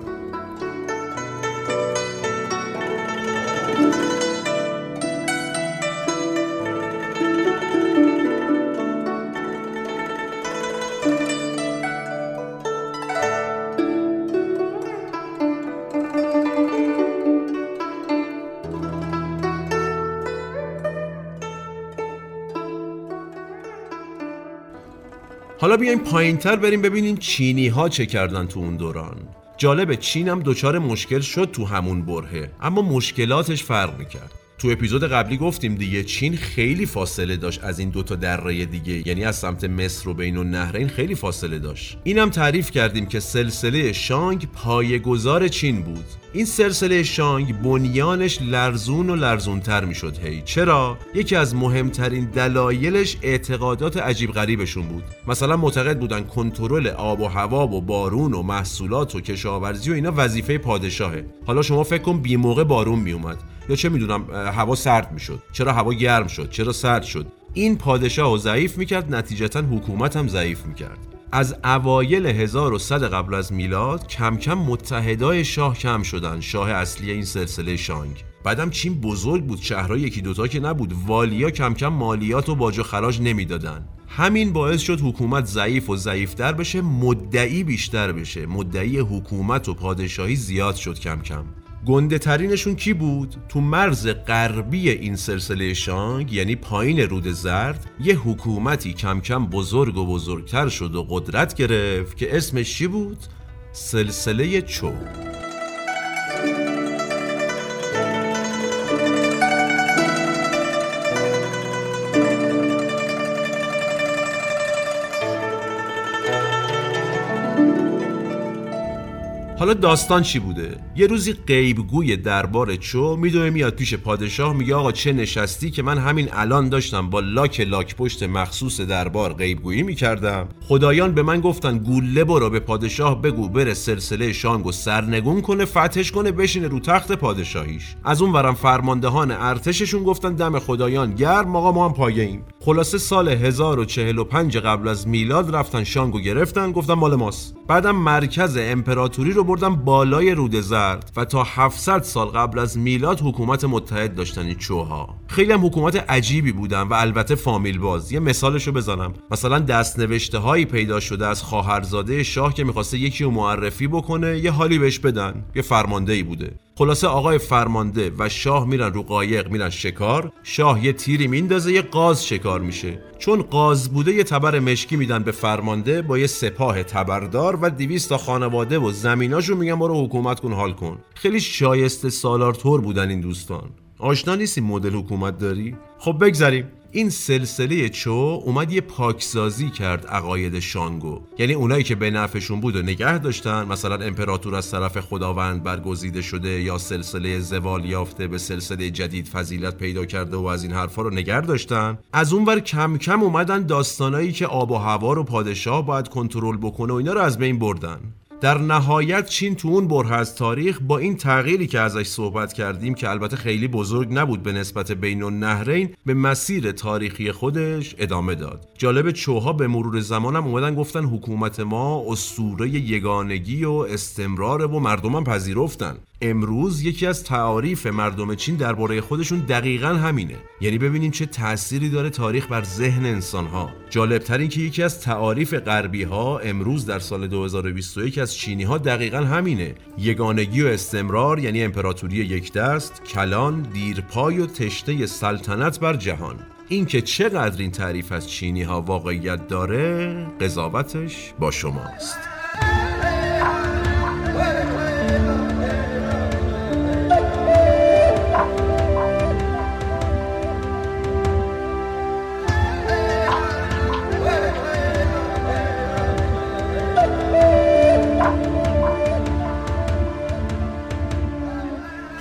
حالا بیایم پایین تر بریم ببینیم چینی ها چه کردن تو اون دوران. جالب، چین هم دوچار مشکل شد تو همون برهه، اما مشکلاتش فرق میکرد. تو اپیزود قبلی گفتیم دیگه چین خیلی فاصله داشت از این دوتا دره دیگه، یعنی از سمت مصر و بین النهرین خیلی فاصله داشت. اینم تعریف کردیم که سلسله شانگ پایه‌گذار چین بود. این سلسله شانگ بنیانش لرزون و لرزونتر می شد. هی چرا؟ یکی از مهمترین دلایلش اعتقادات عجیب غریبشون بود. مثلا معتقد بودن کنترل آب و هوا و بارون و محصولات و کشاورزی و اینا وظیفه پادشاهه. حالا شما فکر کن بی موقع بارون می اومد، یا چه می دونم هوا سرد می شد، چرا هوا گرم شد، چرا سرد شد. این پادشاه ضعیف می کرد، نتیجتاً حکومت هم ضعیف می کرد. از اوایل هزار و صد قبل از میلاد کم کم متحدای شاه کم شدن، شاه اصلی این سلسله شانگ. بعدم چین بزرگ بود، شهرها یکی دوتا که نبود، والیا کم کم مالیات و باج و خراج نمیدادن. همین باعث شد حکومت ضعیف و ضعیفتر بشه، مدعی بیشتر بشه، مدعی حکومت و پادشاهی زیاد شد کم کم. گنده ترینشون کی بود؟ تو مرز غربی این سلسله شانگ یعنی پایین رود زرد یه حکومتی کم کم بزرگ و بزرگتر شد و قدرت گرفت که اسمش چی بود؟ سلسله چو. حالا داستان چی بوده؟ یه روزی غیبگوی دربار چو میدوه میاد پیش پادشاه، میگه آقا چه نشستی که من همین الان داشتم با لاک لاک پشت مخصوص دربار غیبگویی میکردم، خدایان به من گفتن گوله برو به پادشاه بگو بره سلسله شانگو سرنگون کنه، فتحش کنه، بشینه رو تخت پادشاهیش. از اون ورم فرماندهان ارتششون گفتن دم خدایان گرم، آقا ما هم پایه‌ایم. خلاصه سال هزار و چهل و پنج قبل از میلاد رفتن شانگو گرفتن، گفتن مال ماست. بعدم مرکز امپراتوری رو بردن بالای رود زرد و تا هفتصد سال قبل از میلاد حکومت متحد داشتن چوها. خیلی هم حکومت عجیبی بودن و البته فامیل باز. یه مثالشو بزنم، مثلا دستنوشته هایی پیدا شده از خواهرزاده شاه که میخواسته یکی رو معرفی بکنه، یه حالی بهش بدن، یه فرماندهی بوده. خلاصه آقای فرمانده و شاه میرن رو قایق، میرن شکار. شاه یه تیری میندازه، یه قاز شکار میشه. چون قاز بوده یه تبر مشکی میدن به فرمانده با یه سپاه تبردار و دویست تا خانواده و زمیناشو میگن برو حکومت کن، حال کن. خیلی شایسته سالارتور بودن این دوستان. آشنا نیستی مدل حکومت داری؟ خب بگذریم. این سلسله چو اومد یه پاکسازی کرد عقاید شانگو، یعنی اونایی که به نفعشون بود و نگه داشتن، مثلا امپراتور از طرف خداوند برگزیده شده یا سلسله زوال یافته به سلسله جدید فضیلت پیدا کرده و از این حرفا رو نگه داشتن. از اونور کم کم اومدن داستانایی که آب و هوا رو پادشاه باید کنترل بکنه و اینا رو از بین بردن. در نهایت چین تو اون بره از تاریخ با این تغییری که ازش صحبت کردیم که البته خیلی بزرگ نبود به نسبت بین النهرین، به مسیر تاریخی خودش ادامه داد. جالب چوها به مرور زمان هم اومدن گفتن حکومت ما اسطوره یگانگی و استمرار و مردمم پذیرفتن. امروز یکی از تعاریف مردم چین درباره خودشون دقیقاً همینه. یعنی ببینیم چه تأثیری داره تاریخ بر ذهن انسان‌ها. جالب‌تر این که یکی از تعاریف غربی‌ها امروز در سال دو هزار و بیست و یک از چینی‌ها دقیقاً همینه. یگانگی و استمرار یعنی امپراتوری یک دست، کلان، دیرپای و تشنه سلطنت بر جهان. این که چقدر این تعریف از چینی‌ها واقعیت داره، قضاوتش با شماست.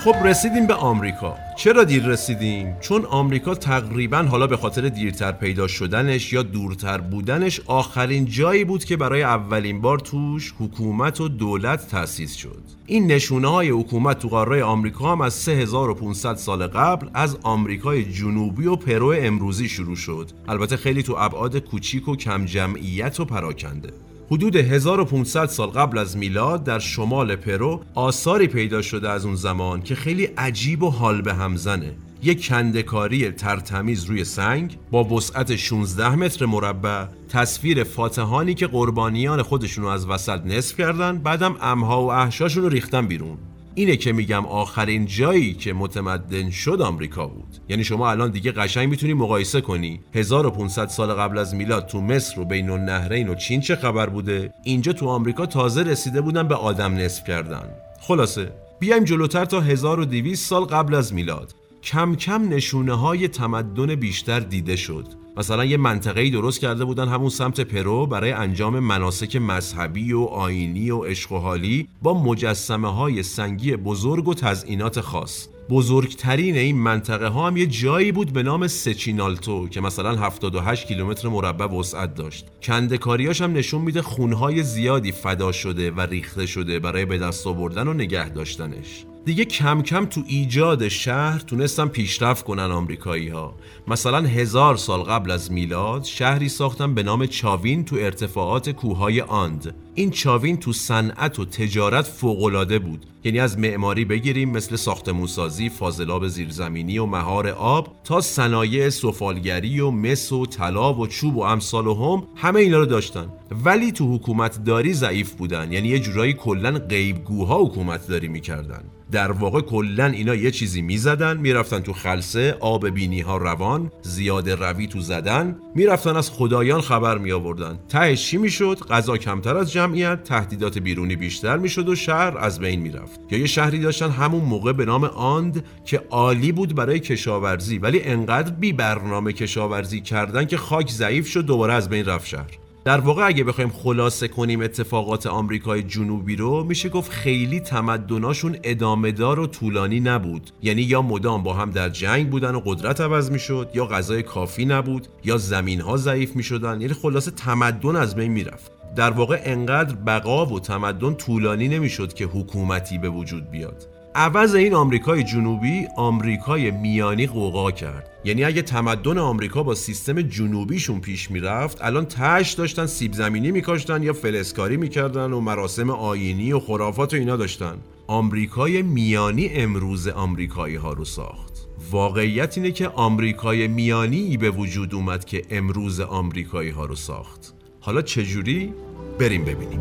خب رسیدیم به آمریکا. چرا دیر رسیدیم؟ چون آمریکا تقریباً، حالا به خاطر دیرتر پیدا شدنش یا دورتر بودنش، آخرین جایی بود که برای اولین بار توش حکومت و دولت تأسیس شد. این نشونه‌های حکومت تو قاره آمریکا هم از سه هزار و پانصد سال قبل از آمریکای جنوبی و پرو امروزی شروع شد. البته خیلی تو ابعاد کوچیک و کم جمعیت و پراکنده. حدود هزار و پانصد سال قبل از میلاد در شمال پرو آثاری پیدا شده از اون زمان که خیلی عجیب و حال به هم زنه. یک کنده‌کاری ترتمیز روی سنگ با وسعت شانزده متر مربع، تصویر فاتحانی که قربانیان خودشونو از وسط نصف کردن، بعدم امها و احشاشونو ریختن بیرون. اینه که میگم آخرین جایی که متمدن شد آمریکا بود. یعنی شما الان دیگه قشنگ میتونی مقایسه کنی هزار و پانصد سال قبل از میلاد تو مصر و بین النهرین و چین چه خبر بوده، اینجا تو آمریکا تازه رسیده بودن به آدم نصف کردن. خلاصه بیایم جلوتر تا هزار و دویست سال قبل از میلاد. کم کم نشونه های تمدن بیشتر دیده شد. مثلا یه منطقه‌ای درست کرده بودن همون سمت پرو برای انجام مناسک مذهبی و آیینی و عشق و حالی با مجسمه‌های سنگی بزرگ و تزئینات خاص. بزرگترین این منطقه ها هم یه جایی بود به نام سچینالتو که مثلا هفتاد و هشت کیلومتر مربع وسعت داشت. کنده‌کاری‌هاش هم نشون میده خونهای زیادی فدا شده و ریخته شده برای به دست آوردن و نگه داشتنش. دیگه کم کم تو ایجاد شهر تونستن پیشرفت کنن آمریکایی‌ها. مثلا هزار سال قبل از میلاد شهری ساختن به نام چاوین تو ارتفاعات کوههای آند. این چاوین تو صنعت و تجارت فوق‌العاده بود. یعنی از معماری بگیریم مثل ساختمانسازی، فاضلاب زیرزمینی و مهار آب تا صنایع سفالگری و مس و طلا و چوب و امثال و هم، همه اینا رو داشتن. ولی تو حکومتداری ضعیف بودن. یعنی یه جورایی کلاً غیبگوها حکومتداری می‌کردن. در واقع کلن اینا یه چیزی میزدن، میرفتن تو خلسه، آب بینی ها روان، زیاده روی تو زدن، میرفتن از خدایان خبر می آوردن. تهش چی میشد؟ غذا کمتر از جمعیت، تهدیدات بیرونی بیشتر میشد و شهر از بین میرفت. یا یه شهری داشتن همون موقع به نام آند که عالی بود برای کشاورزی، ولی انقدر بی برنامه کشاورزی کردن که خاک ضعیف شد، دوباره از بین رفت شهر. در واقع اگه بخوایم خلاصه کنیم اتفاقات آمریکای جنوبی رو، میشه گفت خیلی تمدناشون ادامه دار و طولانی نبود. یعنی یا مدام با هم در جنگ بودن و قدرت عوض میشد، یا غذای کافی نبود، یا زمین‌ها ضعیف میشدن. یعنی خلاصه تمدن از بین میرفت. در واقع انقدر بقا و تمدن طولانی نمیشد که حکومتی به وجود بیاد. عوض این آمریکای جنوبی، آمریکای میانی قوقا کرد. یعنی اگه تمدن آمریکا با سیستم جنوبیشون پیش میرفت، الان تهش داشتن سیب زمینی میکاشتن یا فلزکاری میکردن و مراسم آیینی و خرافات و اینا داشتن. آمریکای میانی امروز آمریکایی ها رو ساخت. واقعیت اینه که آمریکای میانی به وجود اومد که امروز آمریکایی ها رو ساخت. حالا چجوری؟ بریم ببینیم.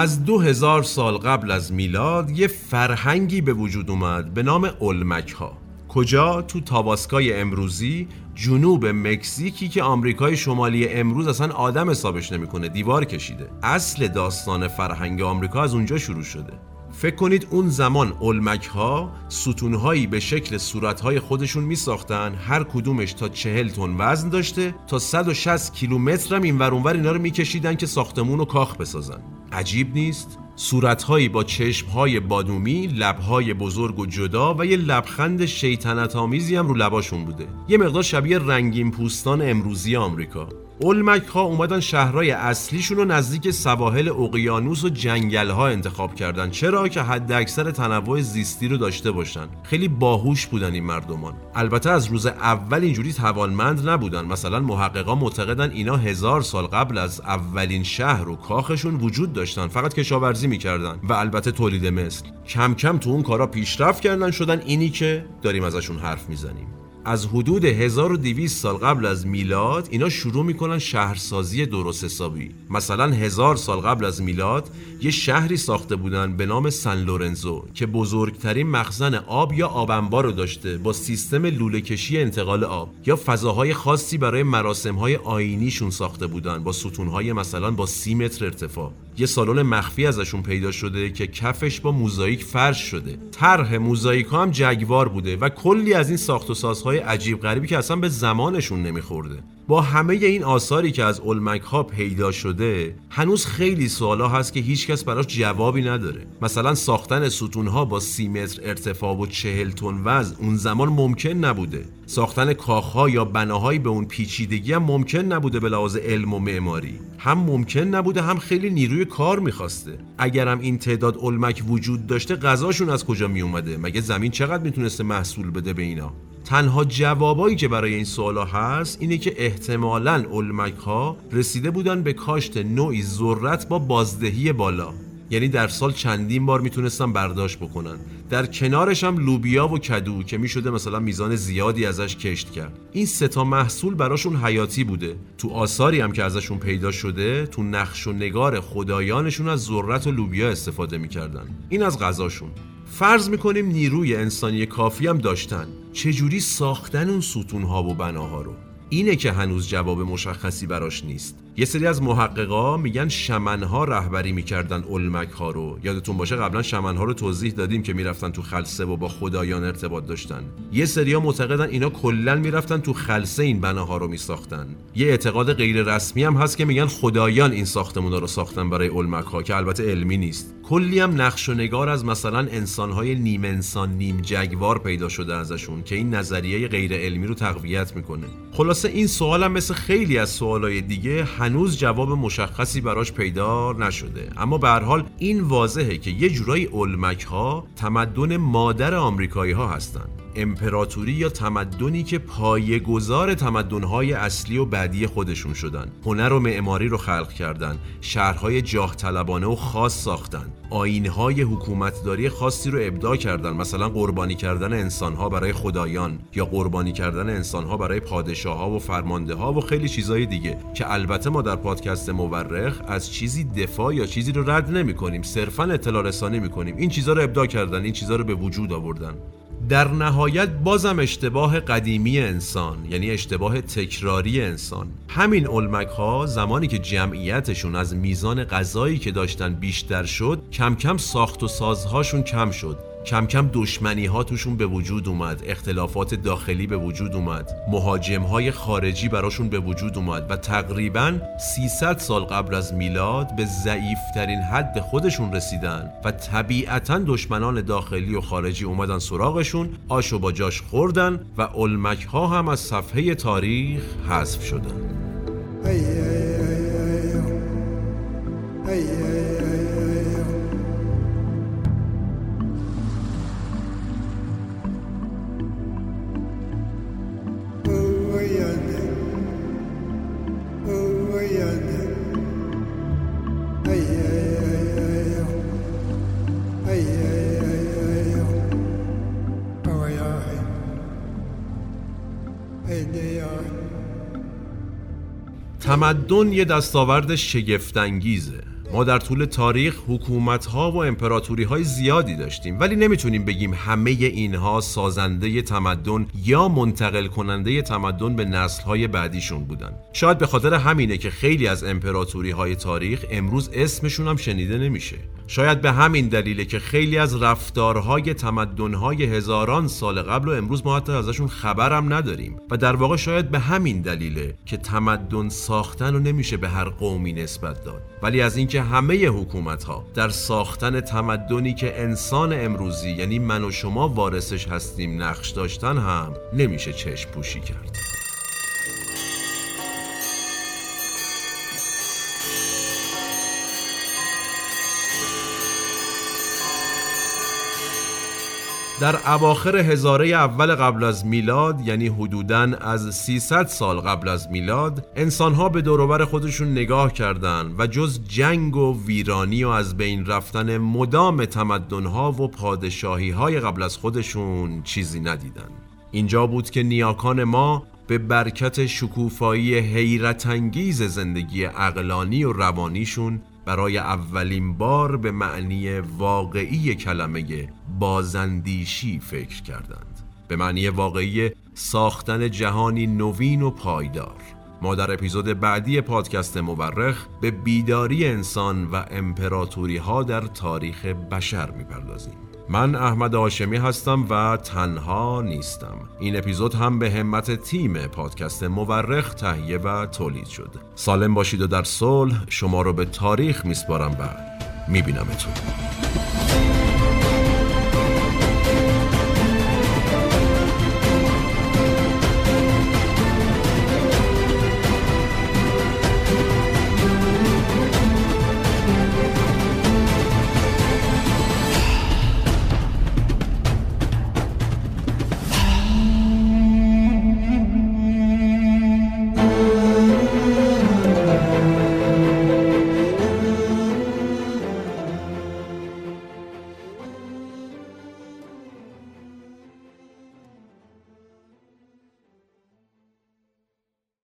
از دو هزار سال قبل از میلاد یه فرهنگی به وجود اومد به نام اولمک ها، کجا تو تاباسکای امروزی جنوب مکزیکی که آمریکای شمالی امروز اصلا آدم حسابش نمیکنه، دیوار کشیده. اصل داستان فرهنگ آمریکا از اونجا شروع شده. فکر کنید اون زمان اولمک ها ستونهایی به شکل صورتهای خودشون می ساختن، هر کدومش تا چهل تن وزن داشته، تا صد و شصت کیلومتر هم اینور اونور اینا رو می کشیدن که ساختمون و کاخ بسازن. عجیب نیست؟ صورتهایی با چشمهای بادومی، لبهای بزرگ و جدا و یه لبخند شیطنت‌آمیزی هم رو لباشون بوده. یه مقدار شبیه رنگین پوستان امروزی آمریکا. اولمک‌ها اومدن شهرهای اصلیشون رو نزدیک سواحل اقیانوس و جنگل‌ها انتخاب کردن، چرا که حد اکثر تنوع زیستی رو داشته باشن. خیلی باهوش بودن این مردمان. البته از روز اول اینجوری توانمند نبودن. مثلا محققا معتقدن اینا هزار سال قبل از اولین شهر و کاخشون وجود داشتن، فقط کشاورزی می‌کردن و البته تولید مثل. کم کم تو اون کارا پیشرفت کردن، شدن اینی که داریم ازشون حرف میزنیم. از حدود هزار و دویست سال قبل از میلاد اینا شروع میکنن شهرسازی درست حسابی. مثلا هزار سال قبل از میلاد یه شهری ساخته بودن به نام سن لورنزو که بزرگترین مخزن آب یا آب انبار رو داشته، با سیستم لوله کشی انتقال آب. یا فضاهای خاصی برای مراسمهای آیینیشون ساخته بودن، با ستونهای مثلا با سی متر ارتفاع. یه سالن مخفی ازشون پیدا شده که کفش با موزاییک فرش شده. طرح موزاییک‌ها هم جگوار بوده و کلی از این ساخت و سازهای عجیب غریبی که اصلا به زمانشون نمیخورده. با همه این آثاری که از اولمک‌ها پیدا شده، هنوز خیلی سوالا هست که هیچکس براش جوابی نداره. مثلا ساختن ستون‌ها با سی متر ارتفاع و چهل تن وزن اون زمان ممکن نبوده. ساختن کاخ‌ها یا بناهایی به اون پیچیدگی هم ممکن نبوده. به لحاظ علم و معماری هم ممکن نبوده، هم خیلی نیروی کار می‌خواسته. اگرم این تعداد اولمک وجود داشته، غذاشون از کجا میومده؟ مگه زمین چقدر میتونسته محصول بده به اینا؟ تنها جوابایی که برای این سوالا هست اینه که احتمالاً اولمک‌ها رسیده بودن به کاشت نوعی ذرت با بازدهی بالا، یعنی در سال چندین بار میتونستن برداشت بکنن، در کنارش هم لوبیا و کدو که میشده مثلا میزان زیادی ازش کشت کرد. این سه تا محصول براشون حیاتی بوده. تو آثاری هم که ازشون پیدا شده، تو نقش و نگار خدایانشون از ذرت و لوبیا استفاده میکردن. این از غذاشون. فرض میکنیم نیروی انسانی کافی هم داشتن. چجوری ساختن اون ستونها و بناها رو؟ اینه که هنوز جواب مشخصی براش نیست. یه سری از محققا میگن شمنها رهبری میکردن اولمک‌ها رو. یادتون باشه قبلا شمنها رو توضیح دادیم که میرفتن تو خلسه و با خدایان ارتباط داشتن. یه سریا معتقدن اینا کلا میرفتن تو خلسه این بناها رو میساختن. یه اعتقاد غیر رسمی هم هست که میگن خدایان این ساختمونا رو ساختن برای اولمک‌ها، که البته علمی نیست. کلی هم نقش و نگار از مثلا انسان‌های نیم انسان نیم جگوار پیدا شده ازشون که این نظریه غیر علمی رو تقویت میکنه. خلاصه این سوالم مثل خیلی از سوالای دیگه هنوز جواب مشخصی براش پیدا نشده، اما به هر حال این واضحه که یه جورایی اولمک‌ها تمدن مادر آمریکایی‌ها هستن. امپراتوری یا تمدنی که پایه‌گذار تمدن‌های اصلی و بعدی خودشون شدن. هنر و معماری رو خلق کردن، شهرهای جاه طلبانه و خاص ساختن، آیین‌های حکومتداری خاصی رو ابداع کردن، مثلا قربانی کردن انسان‌ها برای خدایان یا قربانی کردن انسان‌ها برای پادشاه‌ها و فرمانده‌ها و خیلی چیزهای دیگه، که البته ما در پادکست مورخ از چیزی دفاع یا چیزی رو رد نمی‌کنیم، صرفاً اطلاع رسانی می‌کنیم. این چیزا رو ابداع کردن، این چیزا رو به وجود آوردن. در نهایت بازم اشتباه قدیمی انسان، یعنی اشتباه تکراری انسان. همین اولمک‌ها زمانی که جمعیتشون از میزان غذایی که داشتن بیشتر شد، کم کم ساخت و سازهاشون کم شد. کم کم دشمنی ها توشون به وجود اومد، اختلافات داخلی به وجود اومد، مهاجم های خارجی براشون به وجود اومد و تقریباً سیصد سال قبل از میلاد به ضعیف ترین حد خودشون رسیدن و طبیعتاً دشمنان داخلی و خارجی اومدن سراغشون، آشو با جاش خوردن و اولمک ها هم از صفحه تاریخ حذف شدن. ای ای ای ای ای ای تمدن یه دستاورد شگفت‌انگیزه. ما در طول تاریخ حکومت‌ها و امپراتوری‌های زیادی داشتیم، ولی نمیتونیم بگیم همه اینها سازنده تمدن یا منتقل کننده تمدن به نسل‌های بعدیشون بودن. شاید به خاطر همینه که خیلی از امپراتوری‌های تاریخ امروز اسمشون هم شنیده نمیشه. شاید به همین دلیله که خیلی از رفتارهای تمدن‌های هزاران سال قبل و امروز ما حتی ازشون خبرم نداریم و در واقع شاید به همین دلیله که تمدن ساختن رو نمیشه به هر قومی نسبت داد، ولی از اینکه همه حکومت‌ها در ساختن تمدنی که انسان امروزی یعنی من و شما وارثش هستیم نقش داشتن هم نمیشه چشم پوشی کرد. در اواخر هزاره اول قبل از میلاد، یعنی حدوداً از سیصد سال قبل از میلاد، انسان‌ها به دوروبر خودشون نگاه کردند و جز جنگ و ویرانی و از بین رفتن مدام تمدن‌ها و پادشاهی‌های قبل از خودشون چیزی ندیدن. اینجا بود که نیاکان ما به برکت شکوفایی حیرت‌انگیز زندگی عقلانی و روانیشون برای اولین بار به معنی واقعی کلمه بازاندیشی فکر کردند، به معنی واقعی ساختن جهانی نوین و پایدار. ما در اپیزود بعدی پادکست مورخ به بیداری انسان و امپراتوری ها در تاریخ بشر میپردازیم. من احمد هاشمی هستم و تنها نیستم. این اپیزود هم به همت تیم پادکست مورخ تهیه و تولید شد. سالم باشید و در صلح. شما رو به تاریخ میسپارم و میبینمتون.